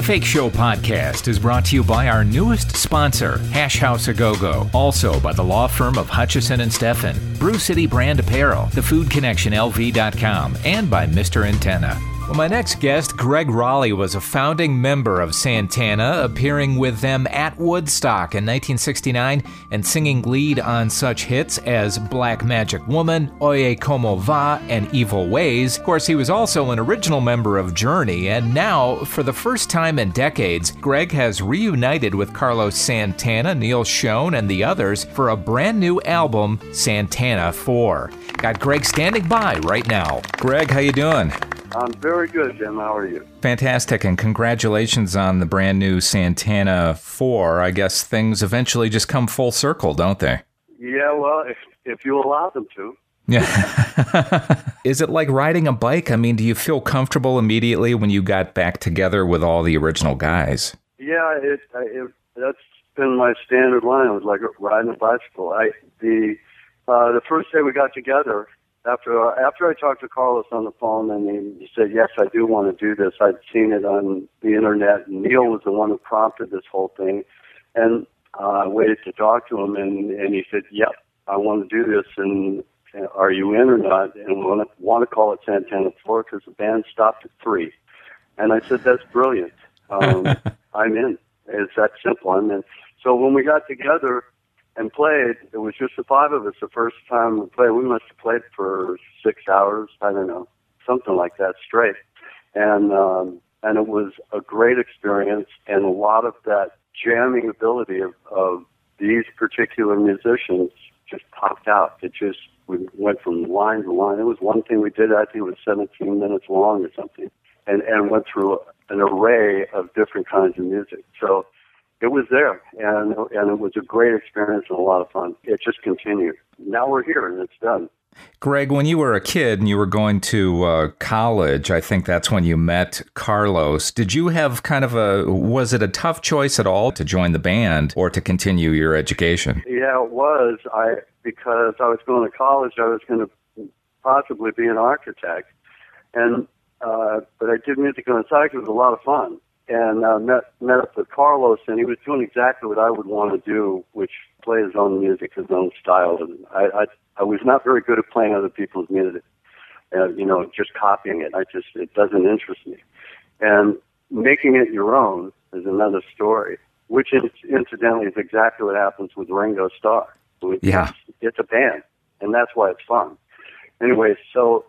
The Fake Show podcast is brought to you by our newest sponsor, Hash House A Go Go, also by the law firm of Hutchison and Steffen, Brew City Brand Apparel, thefoodconnectionlv.com, and by Mr. Antenna. Well, my next guest, Gregg Rolie, was a founding member of Santana, appearing with them at Woodstock in 1969 and singing lead on such hits as Black Magic Woman, Oye Como Va, and Evil Ways. Of course, he was also an original member of Journey, and now, for the first time in decades, Gregg has reunited with Carlos Santana, Neal Schon, and the others for a brand new album, Santana 4. Got Gregg standing by right now. Gregg, how you doing? I'm very good, Jim. How are you? Fantastic, and congratulations on the brand new Santana 4. I guess things eventually just come full circle, don't they? Yeah, well, if you allow them to. Yeah. Is it like riding a bike? I mean, do you feel comfortable immediately when you got back together with all the original guys? Yeah, that's been my standard line. It was like riding a bicycle. The first day we got together, After I talked to Carlos on the phone and he said, yes, I do want to do this. I'd seen it on the internet, and Neal was the one who prompted this whole thing. And I waited to talk to him, and he said, yep, I want to do this, and are you in or not? And we want to call it Santana 4 because the band stopped at 3. And I said, that's brilliant. I'm in. It's that simple. I'm in. So when we got together and played, it was just the 5 of us the first time we played. We must have played for 6 hours, I don't know, something like that straight. And it was a great experience, and a lot of that jamming ability of these particular musicians just popped out. We went from line to line. It was one thing we did, I think it was 17 minutes long or something, and went through an array of different kinds of music. So it was there, and it was a great experience and a lot of fun. It just continued. Now we're here, and it's done. Gregg, when you were a kid and you were going to college, I think that's when you met Carlos. Did you have was it a tough choice at all to join the band or to continue your education? Yeah, it was. Because I was going to college, I was going to possibly be an architect. But I did music on the side. It was a lot of fun. And I met up with Carlos, and he was doing exactly what I would want to do, which play his own music, his own style. And I was not very good at playing other people's music, just copying it. It doesn't interest me. And making it your own is another story, which incidentally is exactly what happens with Ringo Starr. Yeah. It's a band, and that's why it's fun. Anyway, so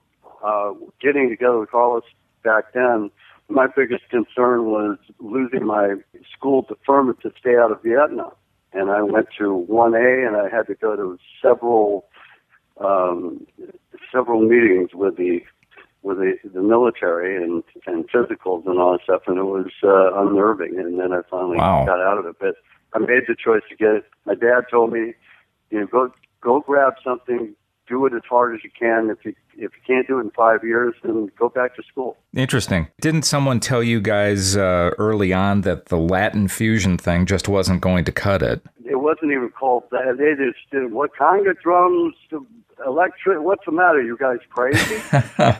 getting together with Carlos back then, my biggest concern was losing my school deferment to stay out of Vietnam. And I went to 1A, and I had to go to several meetings with the military and physicals and all that stuff, and it was unnerving. And then I finally got out of it. But I made the choice to get it. My dad told me, go grab something. Do it as hard as you can. If you can't do it in 5 years, then go back to school. Interesting. Didn't someone tell you guys early on that the Latin fusion thing just wasn't going to cut it? It wasn't even called that. They just did, what kind of drums, electric, what's the matter? You guys crazy?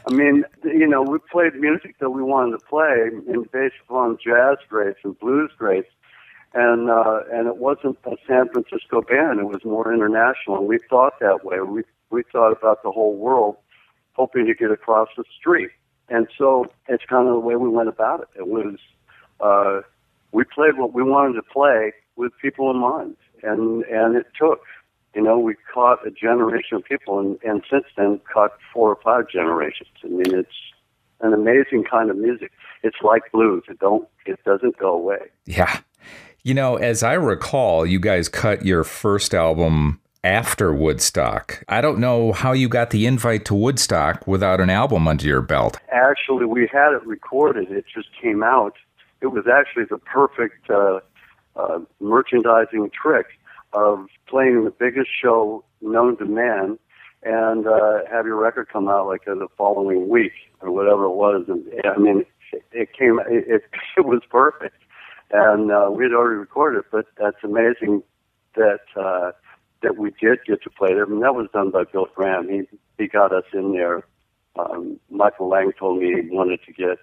We played music that we wanted to play and based upon jazz greats and blues greats. And it wasn't a San Francisco band. It was more international. And we thought that way. We thought about the whole world, hoping to get across the street. And so it's kind of the way we went about it. It was, we played what we wanted to play with people in mind. And it took, we caught a generation of people and since then caught 4 or 5 generations. I mean, it's an amazing kind of music. It's like blues. It doesn't go away. Yeah. As I recall, you guys cut your first album after Woodstock. I don't know how you got the invite to Woodstock without an album under your belt. Actually, we had it recorded. It just came out. It was actually the perfect merchandising trick of playing the biggest show known to man and have your record come out like the following week or whatever it was. And, it was perfect. And we had already recorded it, but that's amazing that we did get to play there. And that was done by Bill Graham. He got us in there. Michael Lang told me he wanted to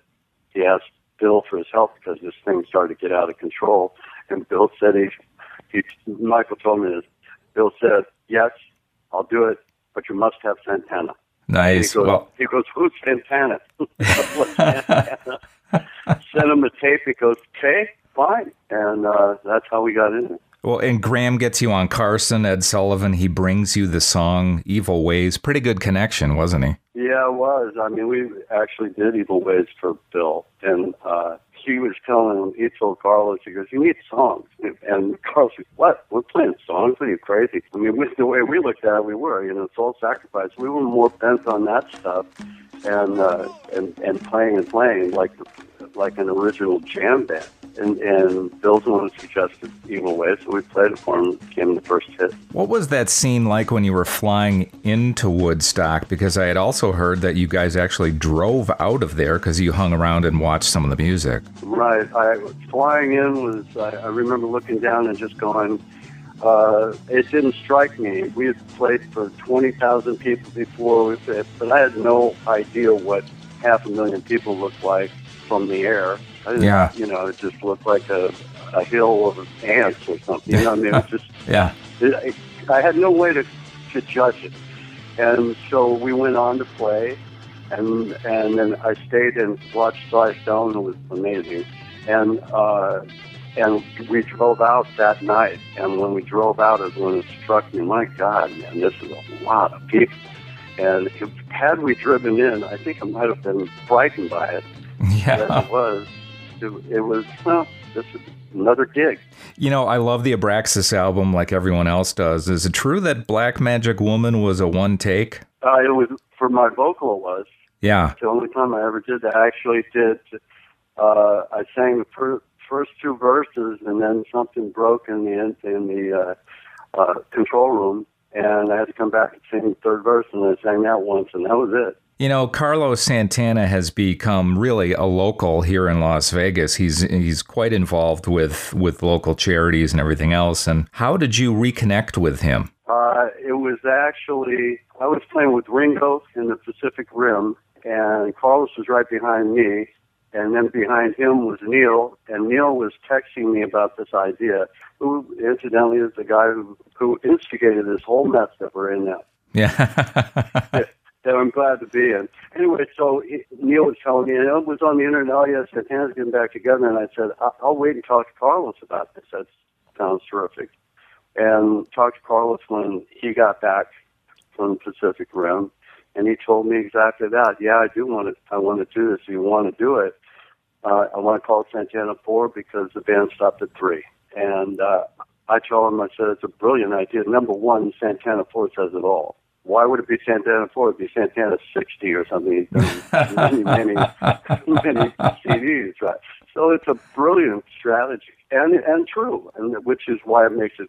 he asked Bill for his help because this thing started to get out of control. And Bill said, Michael told me this. Bill said, yes, I'll do it, but you must have Santana. Nice. He goes, who's Santana? Santana? Sent him a tape. He goes, okay, fine. And that's how we got in it. Well, and Graham gets you on Carson, Ed Sullivan. He brings you the song Evil Ways. Pretty good connection, wasn't he? Yeah, it was. I mean, we actually did Evil Ways for Bill. And he was telling him, he told Carlos, he goes, you need songs. And Carlos said, what? We're playing songs? Are you crazy? I mean, with the way we looked at it, we were. You know, Soul Sacrifice. We were more bent on that stuff and playing like an original jam band. And Bill's the one who suggested Evil Ways, so we played it for him. It became the first hit. What was that scene like when you were flying into Woodstock? Because I had also heard that you guys actually drove out of there because you hung around and watched some of the music. Right. Flying in, I remember looking down and just going, it didn't strike me. We had played for 20,000 people before, but I had no idea what 500,000 people looked like from the air. Yeah. You know, it just looked like a hill of ants or something. You know what I mean? It just, yeah. I had no way to judge it. And so we went on to play, and then I stayed and watched Sly Stone. It was amazing. And we drove out that night, and when we drove out is when it struck me, my God, man, this is a lot of people. And had we driven in, I think I might have been frightened by it. Yeah. As it was. It was, well, this is another gig. You know, I love the Abraxas album like everyone else does. Is it true that Black Magic Woman was a one take? It was, for my vocal it was. Yeah. It's the only time I ever did that. I actually did, I sang the first two verses and then something broke in the control room and I had to come back and sing the third verse and I sang that once and that was it. You know, Carlos Santana has become really a local here in Las Vegas. He's quite involved with local charities and everything else. And how did you reconnect with him? It was actually, I was playing with Ringo in the Pacific Rim, and Carlos was right behind me. And then behind him was Neal, and Neal was texting me about this idea, who incidentally is the guy who instigated this whole mess that we're in now. Yeah. that I'm glad to be in. Anyway, so Neal was telling me, and it was on the internet, oh, yes, Santana's getting back together, and I said, I'll wait and talk to Carlos about this. That sounds terrific. And talked to Carlos when he got back from Pacific Rim, and he told me exactly that. Yeah, I want to do this. You want to do it. I want to call it Santana 4 because the band stopped at 3. And I told him, I said, it's a brilliant idea. Number one, Santana 4 says it all. Why would it be Santana 4? It would be Santana 60 or something. He's done many CDs, right? So it's a brilliant strategy, and true, and which is why it makes it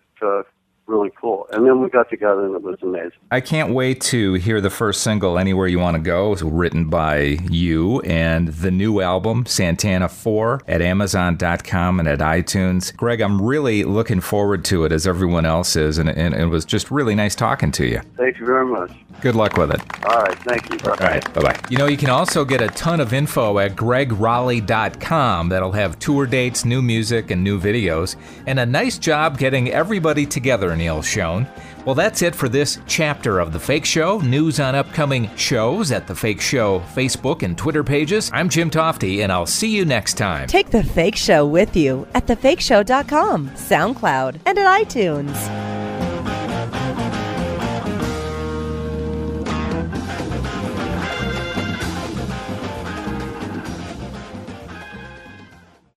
really cool. And then we got together, and it was amazing. I can't wait to hear the first single, Anywhere You Want to Go, written by you, and the new album, Santana 4, at Amazon.com and at iTunes. Gregg, I'm really looking forward to it, as everyone else is, and it was just really nice talking to you. Thank you very much. Good luck with it. All right, thank you. Bye-bye. All right, bye-bye. You know, you can also get a ton of info at gregrolie.com. That'll have tour dates, new music, and new videos, and a nice job getting everybody together, Neal Schon. Well, that's it for this chapter of The Fake Show. News on upcoming shows at The Fake Show Facebook and Twitter pages. I'm Jim Tofte, and I'll see you next time. Take The Fake Show with you at thefakeshow.com, SoundCloud, and at iTunes.